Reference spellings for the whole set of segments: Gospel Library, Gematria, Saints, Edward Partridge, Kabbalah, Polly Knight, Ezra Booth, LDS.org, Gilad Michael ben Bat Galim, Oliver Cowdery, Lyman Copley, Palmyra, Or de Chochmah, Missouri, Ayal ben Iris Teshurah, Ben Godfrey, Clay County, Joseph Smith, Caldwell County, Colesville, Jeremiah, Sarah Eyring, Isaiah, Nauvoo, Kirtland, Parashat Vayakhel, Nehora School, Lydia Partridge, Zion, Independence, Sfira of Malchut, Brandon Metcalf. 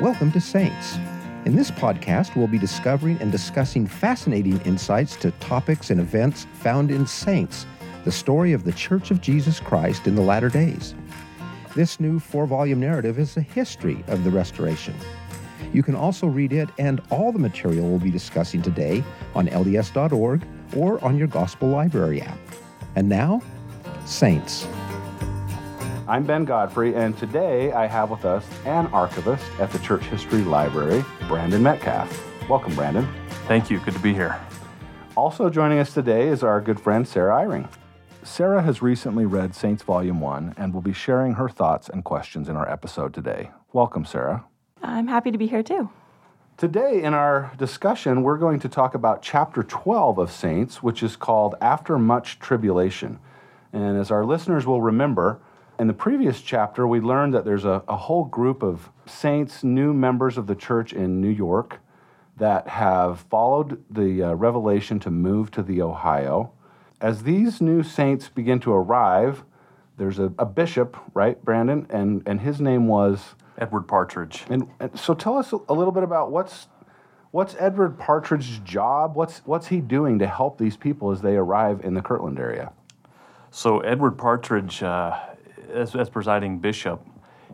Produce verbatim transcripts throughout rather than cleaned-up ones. Welcome to Saints. In this podcast, we'll be discovering and discussing fascinating insights to topics and events found in Saints, the story of the Church of Jesus Christ in the latter days. This new four-volume narrative is the history of the Restoration. You can also read it and all the material we'll be discussing today on L D S dot org or on your Gospel Library app. And now, Saints. I'm Ben Godfrey, and today I have with us an archivist at the Church History Library, Brandon Metcalf. Welcome, Brandon. Thank you. Good to be here. Also joining us today is our good friend, Sarah Eyring. Sarah has recently read Saints Volume one and will be sharing her thoughts and questions in our episode today. Welcome, Sarah. I'm happy to be here, too. Today, in our discussion, we're going to talk about Chapter twelve of Saints, which is called After Much Tribulation. And as our listeners will remember, in the previous chapter, we learned that there's a, a whole group of saints, new members of the church in New York, that have followed the uh, revelation to move to the Ohio. As these new saints begin to arrive, there's a, a bishop, right, Brandon? And, and his name was... Edward Partridge. And, and so tell us a little bit about what's what's Edward Partridge's job? What's what's he doing to help these people as they arrive in the Kirtland area? So Edward Partridge, uh, as, as presiding bishop,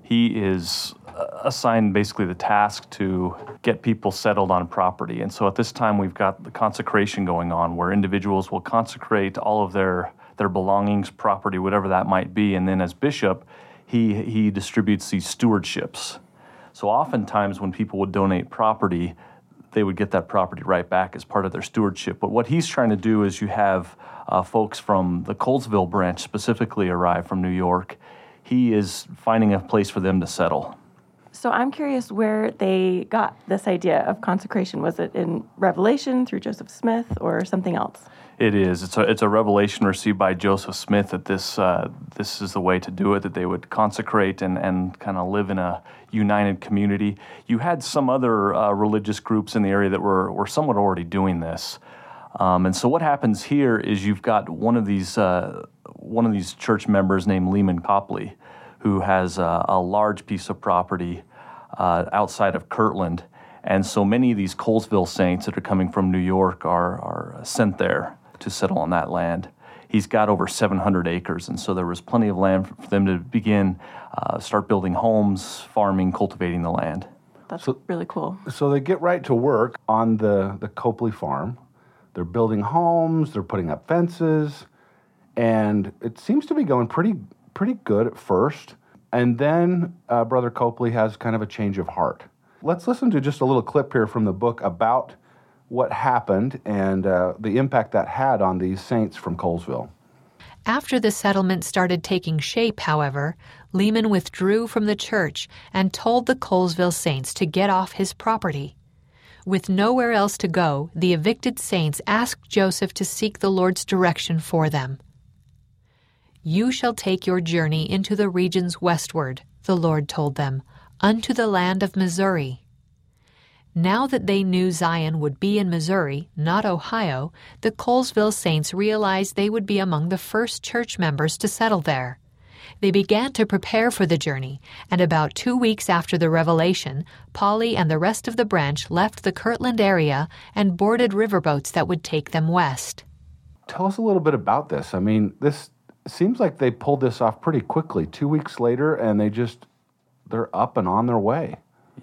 he is assigned basically the task to get people settled on property. And so at this time we've got the consecration going on where individuals will consecrate all of their, their belongings, property, whatever that might be. And then as bishop, He he distributes these stewardships. So oftentimes when people would donate property, they would get that property right back as part of their stewardship. But what he's trying to do is you have uh, folks from the Colesville branch specifically arrive from New York. He is finding a place for them to settle. So I'm curious where they got this idea of consecration. Was it in Revelation through Joseph Smith or something else? It is. It's a it's a revelation received by Joseph Smith that this uh, this is the way to do it, that they would consecrate and, and kind of live in a united community. You had some other uh, religious groups in the area that were, were somewhat already doing this. Um, and so what happens here is you've got one of these uh, one of these church members named Lyman Copley, who has a, a large piece of property uh, outside of Kirtland. And so many of these Colesville saints that are coming from New York are, are sent there to settle on that land. He's got over seven hundred acres, and so there was plenty of land for them to begin, uh, start building homes, farming, cultivating the land. That's so, really cool. So they get right to work on the, the Copley farm. They're building homes, they're putting up fences, and it seems to be going pretty pretty good at first. And then uh, Brother Copley has kind of a change of heart. Let's listen to just a little clip here from the book about what happened and uh, the impact that had on these saints from Colesville. After the settlement started taking shape, however, Lyman withdrew from the church and told the Colesville saints to get off his property. With nowhere else to go, the evicted saints asked Joseph to seek the Lord's direction for them. "You shall take your journey into the regions westward," the Lord told them, "unto the land of Missouri." Now that they knew Zion would be in Missouri, not Ohio, the Colesville saints realized they would be among the first church members to settle there. They began to prepare for the journey, and about two weeks after the revelation, Polly and the rest of the branch left the Kirtland area and boarded riverboats that would take them west. Tell us a little bit about this. I mean, this seems like they pulled this off pretty quickly. Two weeks later, and they just, they're up and on their way.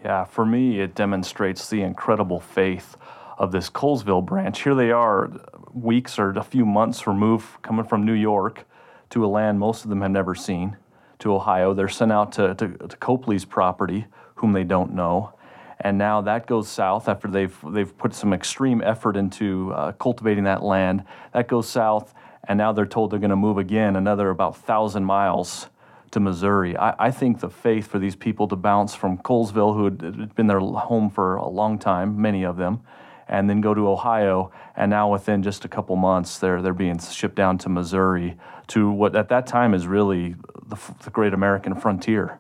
Yeah, for me, it demonstrates the incredible faith of this Colesville branch. Here they are, weeks or a few months removed, coming from New York to a land most of them have never seen, to Ohio. They're sent out to, to, to Copley's property, whom they don't know. And now that goes south after they've they've put some extreme effort into uh, cultivating that land. That goes south, and now they're told they're going to move again another about one thousand miles to Missouri. I, I think the faith for these people to bounce from Colesville, who had been their home for a long time, many of them, and then go to Ohio, and now within just a couple months, they're they're being shipped down to Missouri, to what at that time is really the, the great American frontier.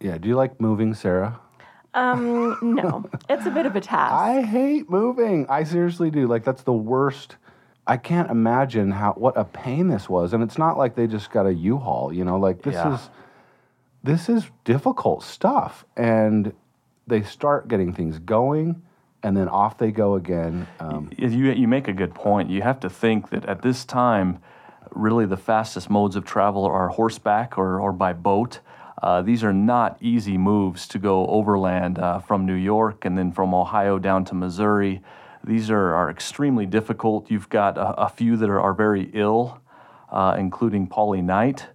Yeah, do you like moving, Sarah? Um, no. It's a bit of a task. I hate moving. I seriously do. Like, that's the worst. I can't imagine how what a pain this was. And it's not like they just got a U-Haul, you know, like this yeah. is this is difficult stuff. And they start getting things going, and then off they go again. Um, you, you make a good point. You have to think that at this time, really the fastest modes of travel are horseback or, or by boat. Uh, these are not easy moves to go overland uh, from New York and then from Ohio down to Missouri. These are, are extremely difficult. You've got a, a few that are, are very ill, uh, including Polly Knight.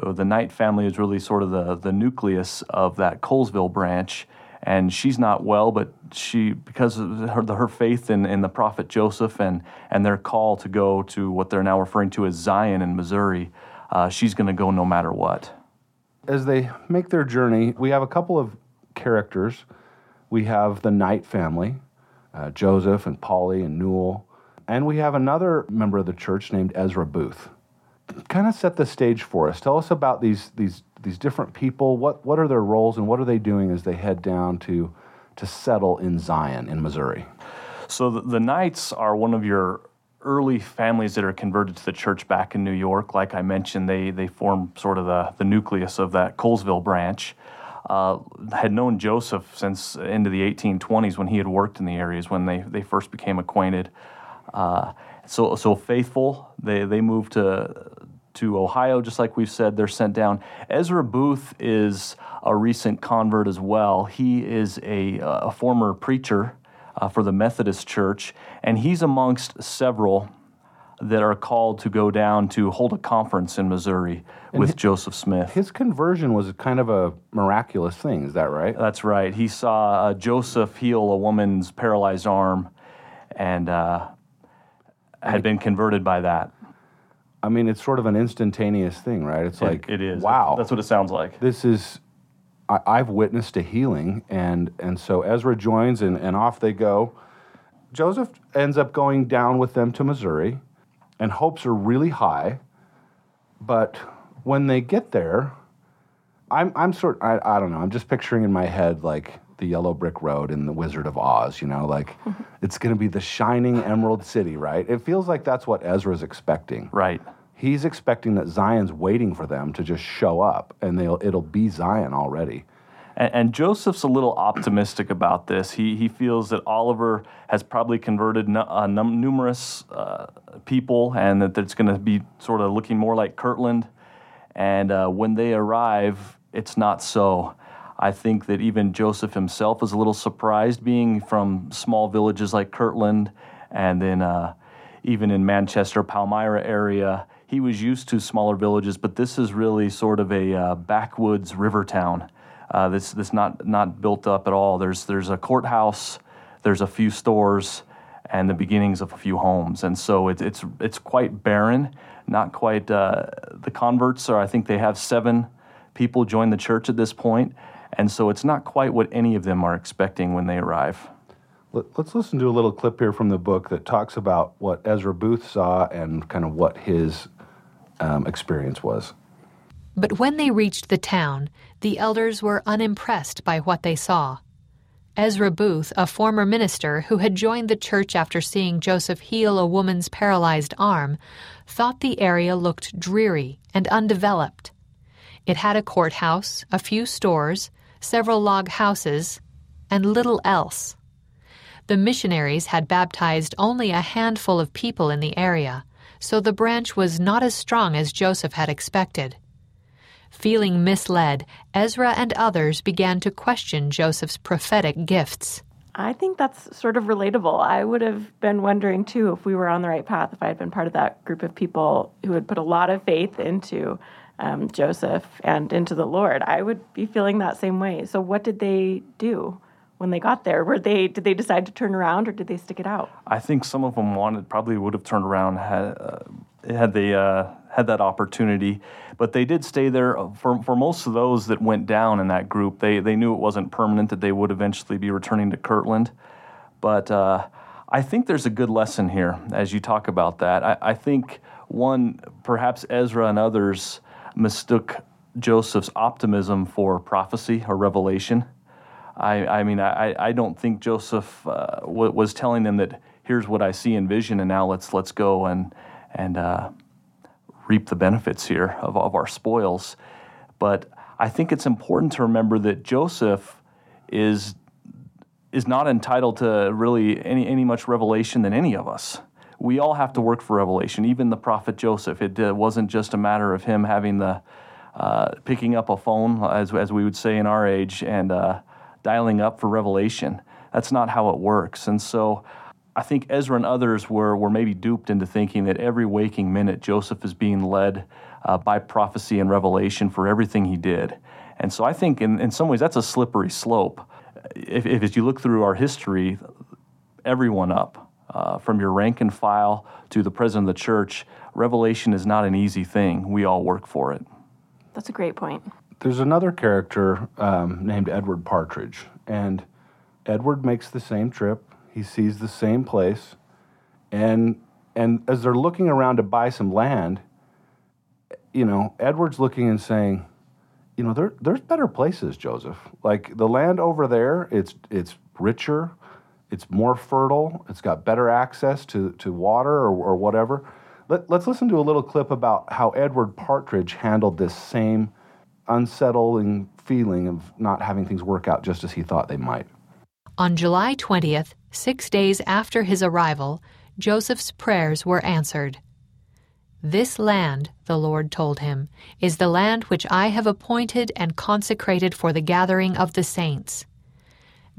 The Knight family is really sort of the, the nucleus of that Colesville branch. And she's not well, but she, because of her, her faith in, in the prophet Joseph and, and their call to go to what they're now referring to as Zion in Missouri, uh, she's going to go no matter what. As they make their journey, we have a couple of characters. We have the Knight family, uh, Joseph and Polly and Newell. And we have another member of the church named Ezra Booth. Kind of set the stage for us. Tell us about these these these different people. What what are their roles and what are they doing as they head down to to settle in Zion in Missouri? So the, the Knights are one of your early families that are converted to the church back in New York. Like I mentioned, they they form sort of the, the nucleus of that Colesville branch. Uh, had known Joseph since into the eighteen twenties when he had worked in the areas when they, they first became acquainted. Uh, so so faithful, they they moved to to Ohio, just like we've said, they're sent down. Ezra Booth is a recent convert as well. He is a, a former preacher uh, for the Methodist Church, and he's amongst several that are called to go down to hold a conference in Missouri and with his, Joseph Smith. His conversion was kind of a miraculous thing, is that right? That's right. He saw uh, Joseph heal a woman's paralyzed arm and uh, had been converted by that. I mean, it's sort of an instantaneous thing, right? It's like, it, it is. Wow. That's, that's what it sounds like. This is, I, I've witnessed a healing, and and so Ezra joins, and, and off they go. Joseph ends up going down with them to Missouri, and hopes are really high, but when they get there, I'm I'm sort I I don't know, I'm just picturing in my head, like, the yellow brick road in the Wizard of Oz, you know, like it's going to be the shining emerald city, right? It feels like that's what Ezra's expecting. Right. He's expecting that Zion's waiting for them to just show up and they'll it'll be Zion already. And, and Joseph's a little optimistic about this. He he feels that Oliver has probably converted n- uh, num- numerous uh, people and that it's going to be sort of looking more like Kirtland. And uh, when they arrive, it's not so. I think that even Joseph himself was a little surprised, being from small villages like Kirtland, and then uh, even in Manchester, Palmyra area, he was used to smaller villages. But this is really sort of a uh, backwoods river town. Uh, this this not not built up at all. There's there's a courthouse, there's a few stores, and the beginnings of a few homes. And so it's it's it's quite barren. Not quite uh, the converts are. I think they have seven people join the church at this point. And so it's not quite what any of them are expecting when they arrive. Let's listen to a little clip here from the book that talks about what Ezra Booth saw and kind of what his um, experience was. But when they reached the town, the elders were unimpressed by what they saw. Ezra Booth, a former minister who had joined the church after seeing Joseph heal a woman's paralyzed arm, thought the area looked dreary and undeveloped. It had a courthouse, a few stores, several log houses, and little else. The missionaries had baptized only a handful of people in the area, so the branch was not as strong as Joseph had expected. Feeling misled, Ezra and others began to question Joseph's prophetic gifts. I think that's sort of relatable. I would have been wondering, too, if we were on the right path, if I had been part of that group of people who had put a lot of faith into Um, Joseph and into the Lord. I would be feeling that same way. So what did they do when they got there? Were they did they decide to turn around, or did they stick it out? I think some of them wanted probably would have turned around had uh, had they uh, had that opportunity, but they did stay there. For for most of those that went down in that group, they they knew it wasn't permanent, that they would eventually be returning to Kirtland. But uh, I think there's a good lesson here as you talk about that. I, I think one perhaps Ezra and others mistook Joseph's optimism for prophecy or revelation. I, I mean, I, I don't think Joseph uh, w- was telling them that here's what I see in vision, and now let's let's go and and uh, reap the benefits here of, of our spoils. But I think it's important to remember that Joseph is is not entitled to really any, any much revelation than any of us. We all have to work for revelation, even the prophet Joseph. It uh, wasn't just a matter of him having the, uh, picking up a phone, as as we would say in our age, and uh, dialing up for revelation. That's not how it works. And so I think Ezra and others were, were maybe duped into thinking that every waking minute Joseph is being led uh, by prophecy and revelation for everything he did. And so I think in, in some ways that's a slippery slope. If, if as you look through our history, everyone up, Uh, from your rank and file to the president of the church, revelation is not an easy thing. We all work for it. That's a great point. There's another character um, named Edward Partridge, and Edward makes the same trip. He sees the same place, and and as they're looking around to buy some land, you know, Edward's looking and saying, you know, there there's better places, Joseph. Like the land over there, it's it's richer. It's more fertile. It's got better access to, to water or, or whatever. Let, let's listen to a little clip about how Edward Partridge handled this same unsettling feeling of not having things work out just as he thought they might. On July twentieth, six days after his arrival, Joseph's prayers were answered. "This land," the Lord told him, "is the land which I have appointed and consecrated for the gathering of the saints."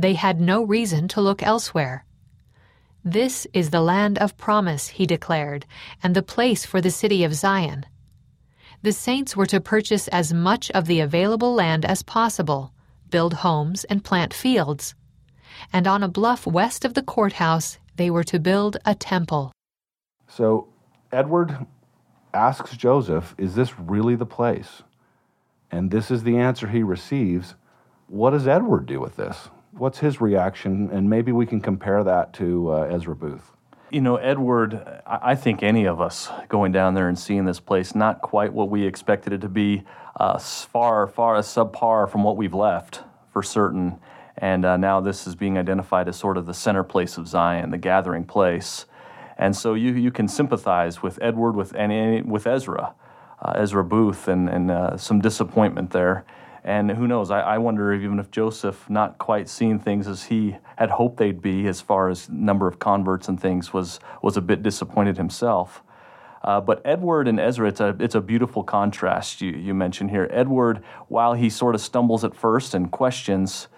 They had no reason to look elsewhere. "This is the land of promise," he declared, "and the place for the city of Zion." The saints were to purchase as much of the available land as possible, build homes and plant fields. And on a bluff west of the courthouse, they were to build a temple. So Edward asks Joseph, is this really the place? And this is the answer he receives. What does Edward do with this? What's his reaction? And maybe we can compare that to uh, Ezra Booth. You know, Edward, I think any of us going down there and seeing this place, not quite what we expected it to be, uh, far, far subpar from what we've left for certain. And uh, now this is being identified as sort of the center place of Zion, the gathering place. And so you you can sympathize with Edward with and with Ezra, uh, Ezra Booth, and, and uh, some disappointment there. And who knows, I, I wonder if even if Joseph, not quite seeing things as he had hoped they'd be as far as number of converts and things, was was a bit disappointed himself. Uh, but Edward and Ezra, it's a, it's a beautiful contrast you, you mentioned here. Edward, while he sort of stumbles at first and questions,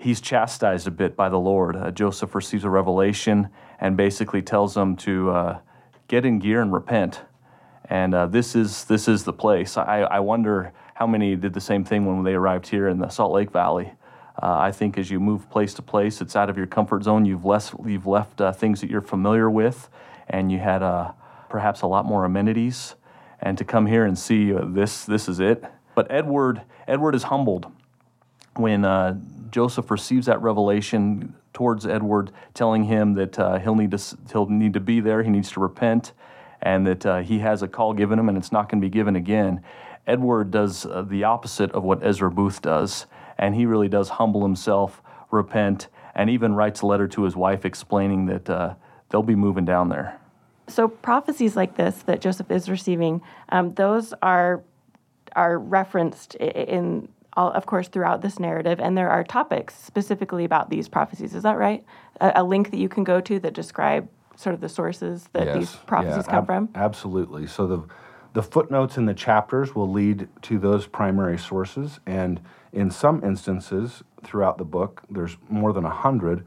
he's chastised a bit by the Lord. Uh, Joseph receives a revelation and basically tells him to uh, get in gear and repent. And uh, this is this is the place. I, I wonder how many did the same thing when they arrived here in the Salt Lake Valley. Uh, I think as you move place to place, it's out of your comfort zone. You've less, you've left uh, things that you're familiar with, and you had uh, perhaps a lot more amenities. And to come here and see uh, this, this is it. But Edward, Edward is humbled when uh, Joseph receives that revelation towards Edward, telling him that uh, he'll need to, he'll need to be there. He needs to repent, and that uh, he has a call given him, and it's not going to be given again. Edward does uh, the opposite of what Ezra Booth does, and he really does humble himself, repent, and even writes a letter to his wife explaining that uh, they'll be moving down there. So prophecies like this that Joseph is receiving, um, those are are referenced in all, of course, throughout this narrative, and there are topics specifically about these prophecies. Is that right? A, a link that you can go to that describe sort of the sources that yes, these prophecies yeah, come ab- from? Absolutely. So the The footnotes in the chapters will lead to those primary sources, and in some instances throughout the book, there's more than a hundred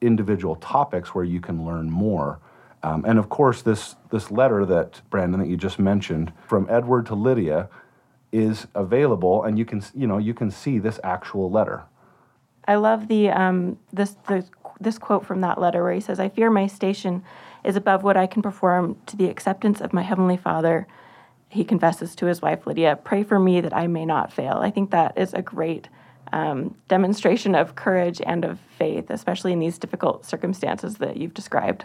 individual topics where you can learn more. Um, and of course, this this letter that, Brandon, that you just mentioned, from Edward to Lydia, is available, and you can you know you can see this actual letter. I love the um this the this quote from that letter where he says, "I fear my station is above what I can perform to the acceptance of my Heavenly Father." He confesses to his wife, Lydia, "Pray for me that I may not fail." I think that is a great um, demonstration of courage and of faith, especially in these difficult circumstances that you've described.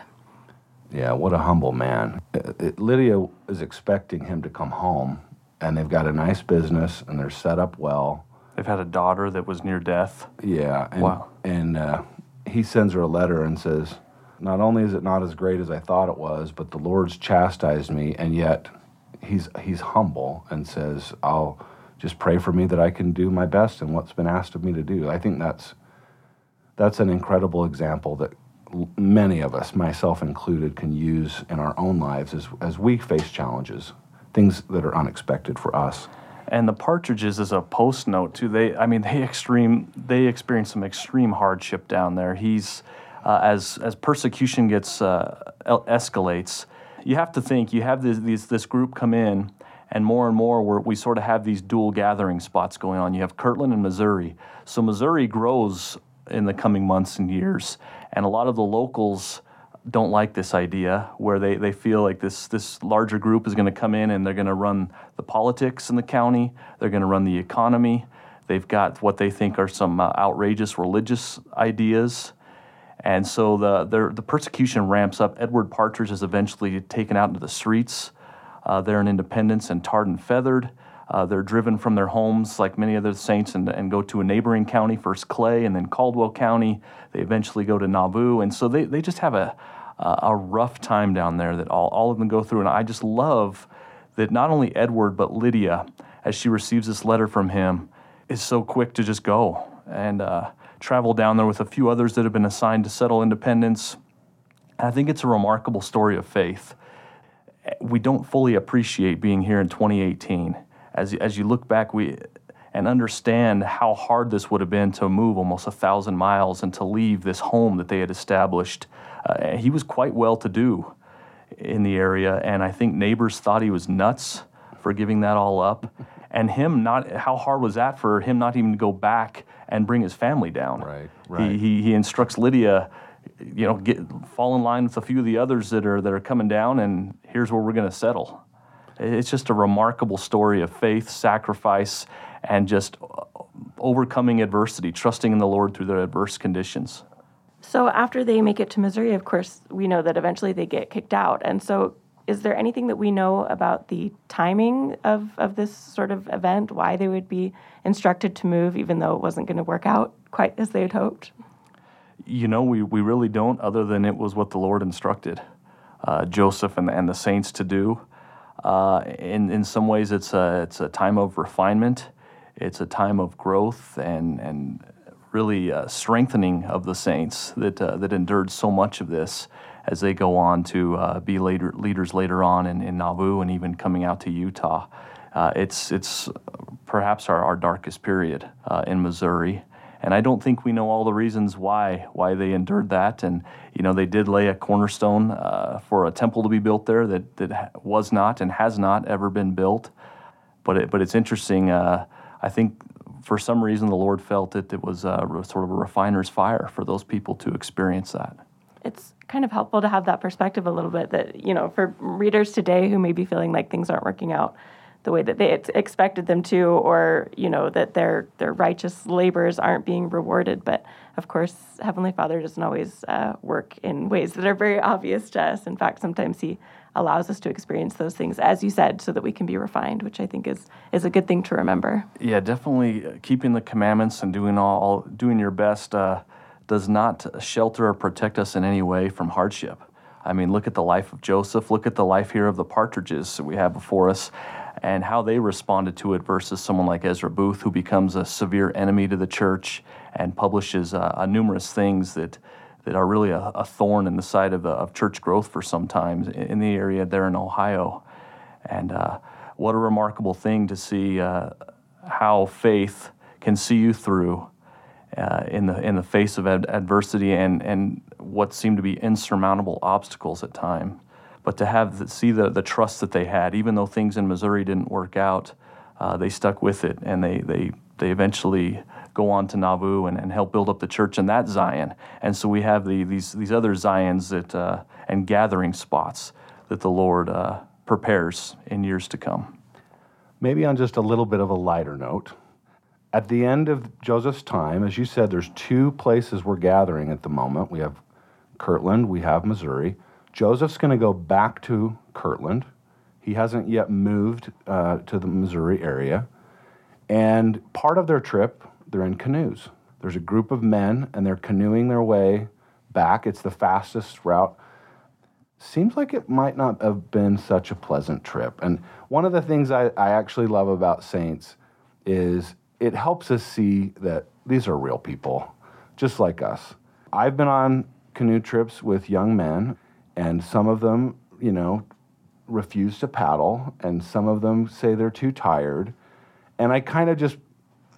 Yeah, what a humble man. It, it, Lydia is expecting him to come home, and they've got a nice business, and they're set up well. They've had a daughter that was near death. Yeah. And, wow. And uh, he sends her a letter and says, "Not only is it not as great as I thought it was, but the Lord's chastised me, and yet..." He's he's humble and says, "I'll just pray for me that I can do my best in what's been asked of me to do." I think that's that's an incredible example that many of us, myself included, can use in our own lives as, as we face challenges, things that are unexpected for us. And the Partridges is a post note too. They, I mean, they extreme, they experience some extreme hardship down there. He's uh, as as persecution gets uh, escalates. You have to think you have this these, this group come in, and more and more we're, we sort of have these dual gathering spots going on. You have Kirtland and Missouri. So Missouri grows in the coming months and years, and a lot of the locals don't like this idea where they, they feel like this this larger group is going to come in and they're going to run the politics in the county, they're going to run the economy, they've got what they think are some uh, outrageous religious ideas, and so the, the the persecution ramps up. Edward Partridge is eventually taken out into the streets. Uh, they're in Independence and tarred and feathered. Uh, they're driven from their homes like many other Saints and, and go to a neighboring county, first Clay and then Caldwell County. They eventually go to Nauvoo. And so they, they just have a a rough time down there that all, all of them go through. And I just love that not only Edward, but Lydia, as she receives this letter from him, is so quick to just go and uh, travel down there with a few others that have been assigned to settle Independence. And I think it's a remarkable story of faith. We don't fully appreciate being here in twenty eighteen. As as you look back, we and understand how hard this would have been to move almost a thousand miles and to leave this home that they had established. Uh, he was quite well-to-do in the area, and I think neighbors thought he was nuts for giving that all up. And him not, how hard was that for him not even to go back and bring his family down? Right, right. He he, he instructs Lydia, you know, get, fall in line with a few of the others that are that are coming down, and here's where we're going to settle. It's just a remarkable story of faith, sacrifice, and just overcoming adversity, trusting in the Lord through their adverse conditions. So after they make it to Missouri, of course, we know that eventually they get kicked out. And so is there anything that we know about the timing of, of this sort of event, why they would be instructed to move, even though it wasn't going to work out quite as they had hoped? You know, we, we really don't, other than it was what the Lord instructed uh, Joseph and, and the Saints to do. Uh, in, in some ways, it's a, it's a time of refinement. It's a time of growth and and really uh, strengthening of the Saints that uh, that endured so much of this as they go on to uh, be later, leaders later on in, in Nauvoo and even coming out to Utah. Uh, it's it's perhaps our, our darkest period uh, in Missouri. And I don't think we know all the reasons why why they endured that. And, you know, they did lay a cornerstone uh, for a temple to be built there that, that was not and has not ever been built. But it, but it's interesting. Uh, I think for some reason the Lord felt that it was a, sort of a refiner's fire for those people to experience that. It's kind of helpful to have that perspective a little bit that, you know, for readers today who may be feeling like things aren't working out the way that they expected them to, or, you know, that their their righteous labors aren't being rewarded. But, of course, Heavenly Father doesn't always uh, work in ways that are very obvious to us. In fact, sometimes He allows us to experience those things, as you said, so that we can be refined, which I think is is a good thing to remember. Yeah, definitely keeping the commandments and doing all, all doing your best uh, does not shelter or protect us in any way from hardship. I mean, look at the life of Joseph. Look at the life here of the Partridges that we have before us, and how they responded to it versus someone like Ezra Booth, who becomes a severe enemy to the church and publishes uh, uh, numerous things that that are really a, a thorn in the side of, uh, of church growth for some time in the area there in Ohio. And uh, what a remarkable thing to see uh, how faith can see you through uh, in the in the face of ad- adversity and, and what seem to be insurmountable obstacles at times. But to have the, see the, the trust that they had, even though things in Missouri didn't work out, uh, they stuck with it, and they they, they eventually go on to Nauvoo and, and help build up the church in that Zion. And so we have the these these other Zions that uh, and gathering spots that the Lord uh, prepares in years to come. Maybe on just a little bit of a lighter note, at the end of Joseph's time, as you said, there's two places we're gathering at the moment. We have Kirtland, we have Missouri. Joseph's going to go back to Kirtland. He hasn't yet moved uh, to the Missouri area. And part of their trip, they're in canoes. There's a group of men, and they're canoeing their way back. It's the fastest route. Seems like it might not have been such a pleasant trip. And one of the things I, I actually love about Saints is it helps us see that these are real people. just like us. I've been on canoe trips with young men, and some of them, you know, refuse to paddle, and some of them say they're too tired. And I kind of just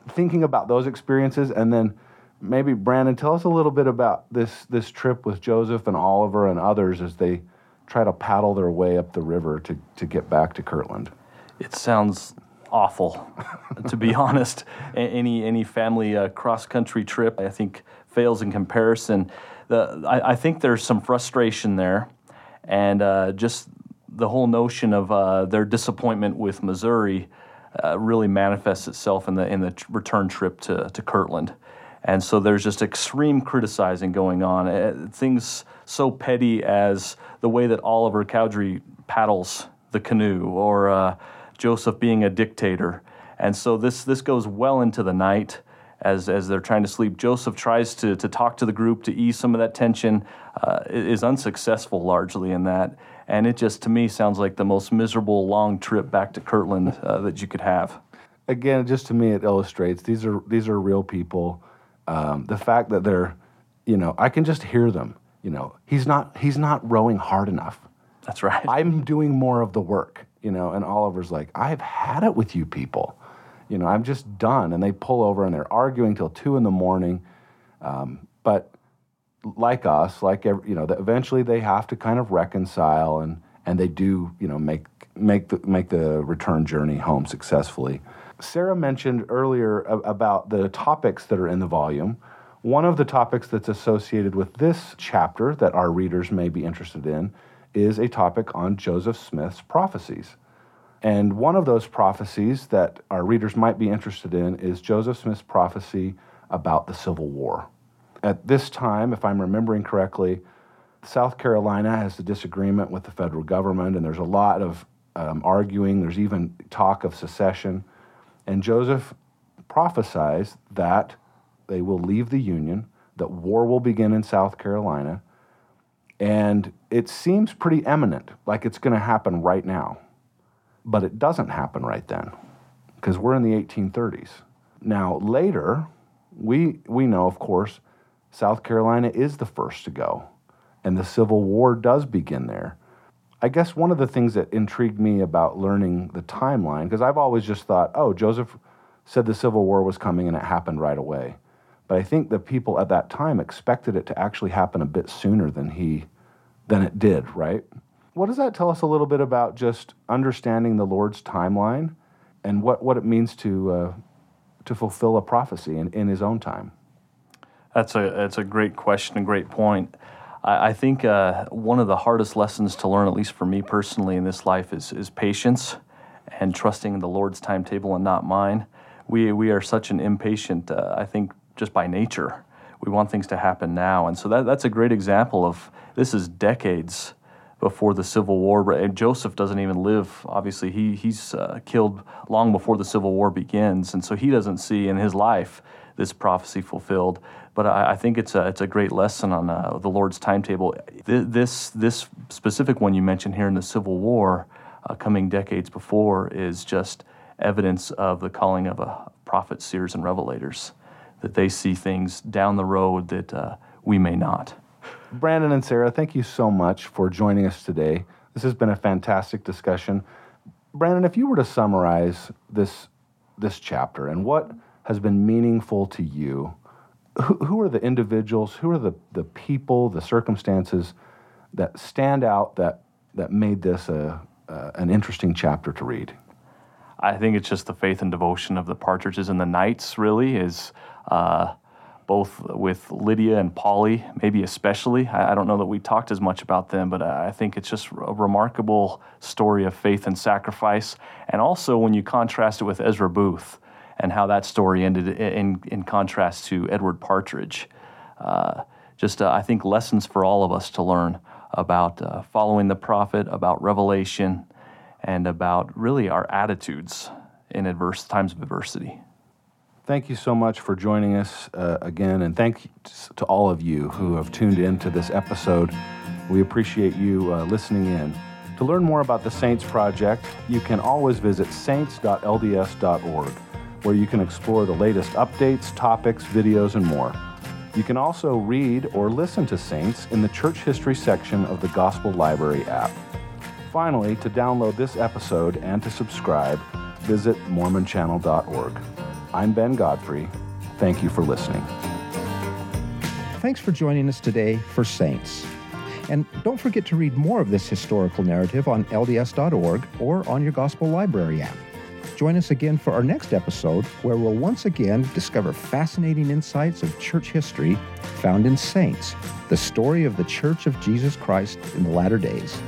thinking about those experiences, and then maybe, Brandon, tell us a little bit about this this trip with Joseph and Oliver and others as they try to paddle their way up the river to, to get back to Kirtland. It sounds awful, to be honest. Any any family uh, cross-country trip, I think, fails in comparison. The I, I think there's some frustration there, and uh, just the whole notion of uh, their disappointment with Missouri uh, really manifests itself in the in the t- return trip to, to Kirtland. And so there's just extreme criticizing going on. Uh, things so petty as the way that Oliver Cowdery paddles the canoe, or uh, Joseph being a dictator. And so this this goes well into the night as as they're trying to sleep. Joseph tries to, to talk to the group to ease some of that tension, uh, is unsuccessful largely in that. And it just, to me, sounds like the most miserable long trip back to Kirtland uh, that you could have. Again, just to me, it illustrates these are these are real people. Um, the fact that they're, you know, I can just hear them, you know, he's not, he's not rowing hard enough. That's right. I'm doing more of the work, you know, and Oliver's like, I've had it with you people, you know, I'm just done. And they pull over and they're arguing till two in the morning. Um, but like us, like, every, you know, the, eventually they have to kind of reconcile, and, and they do, you know, make, make the, make the return journey home successfully. Sarah mentioned earlier about the topics that are in the volume. One of the topics that's associated with this chapter that our readers may be interested in is a topic on Joseph Smith's prophecies. And one of those prophecies that our readers might be interested in is Joseph Smith's prophecy about the Civil War. At this time, if I'm remembering correctly, South Carolina has a disagreement with the federal government, and there's a lot of um, arguing. There's even talk of secession. And Joseph prophesies that they will leave the Union, that war will begin in South Carolina, and it seems pretty imminent, like it's going to happen right now. But it doesn't happen right then, because we're in the eighteen thirties. Now, later, we we know, of course, South Carolina is the first to go, and the Civil War does begin there. I guess one of the things that intrigued me about learning the timeline, because I've always just thought, oh, Joseph said the Civil War was coming and it happened right away. But I think the people at that time expected it to actually happen a bit sooner than he, than it did, right? What does that tell us a little bit about just understanding the Lord's timeline and what, what it means to uh, to fulfill a prophecy in, in his own time? That's a, that's a great question, a great point. I think uh, one of the hardest lessons to learn, at least for me personally in this life, is is patience and trusting in the Lord's timetable and not mine. We we are such an impatient, uh, I think, just by nature. We want things to happen now. And so that that's a great example of this is decades before the Civil War. And Joseph doesn't even live, obviously. He, he's uh, killed long before the Civil War begins. And so he doesn't see in his life this prophecy fulfilled. But I, I think it's a it's a great lesson on uh, the Lord's timetable. Th- this this specific one you mentioned here in the Civil War, uh, coming decades before, is just evidence of the calling of a prophet, seers, and revelators, that they see things down the road that uh, we may not. Brandon and Sarah, thank you so much for joining us today. This has been a fantastic discussion. Brandon, if you were to summarize this this chapter and what has been meaningful to you, who are the individuals, who are the, the people, the circumstances that stand out that that made this a, a an interesting chapter to read? I think it's just the faith and devotion of the Partridges and the Knights, really, is uh, both with Lydia and Polly, maybe especially. I, I don't know that we talked as much about them, but I think it's just a remarkable story of faith and sacrifice. And also when you contrast it with Ezra Booth, and how that story ended in in contrast to Edward Partridge. Uh, just, uh, I think, lessons for all of us to learn about uh, following the prophet, about revelation, and about really our attitudes in adverse times of adversity. Thank you so much for joining us uh, again, and thank you to all of you who have tuned in to this episode. We appreciate you uh, listening in. To learn more about the Saints Project, you can always visit saints dot L D S dot org. Where you can explore the latest updates, topics, videos, and more. You can also read or listen to Saints in the Church History section of the Gospel Library app. Finally, to download this episode and to subscribe, visit mormon channel dot org. I'm Ben Godfrey. Thank you for listening. Thanks for joining us today for Saints. And don't forget to read more of this historical narrative on L D S dot org or on your Gospel Library app. Join us again for our next episode, where we'll once again discover fascinating insights of church history found in Saints, the story of the Church of Jesus Christ in the latter days.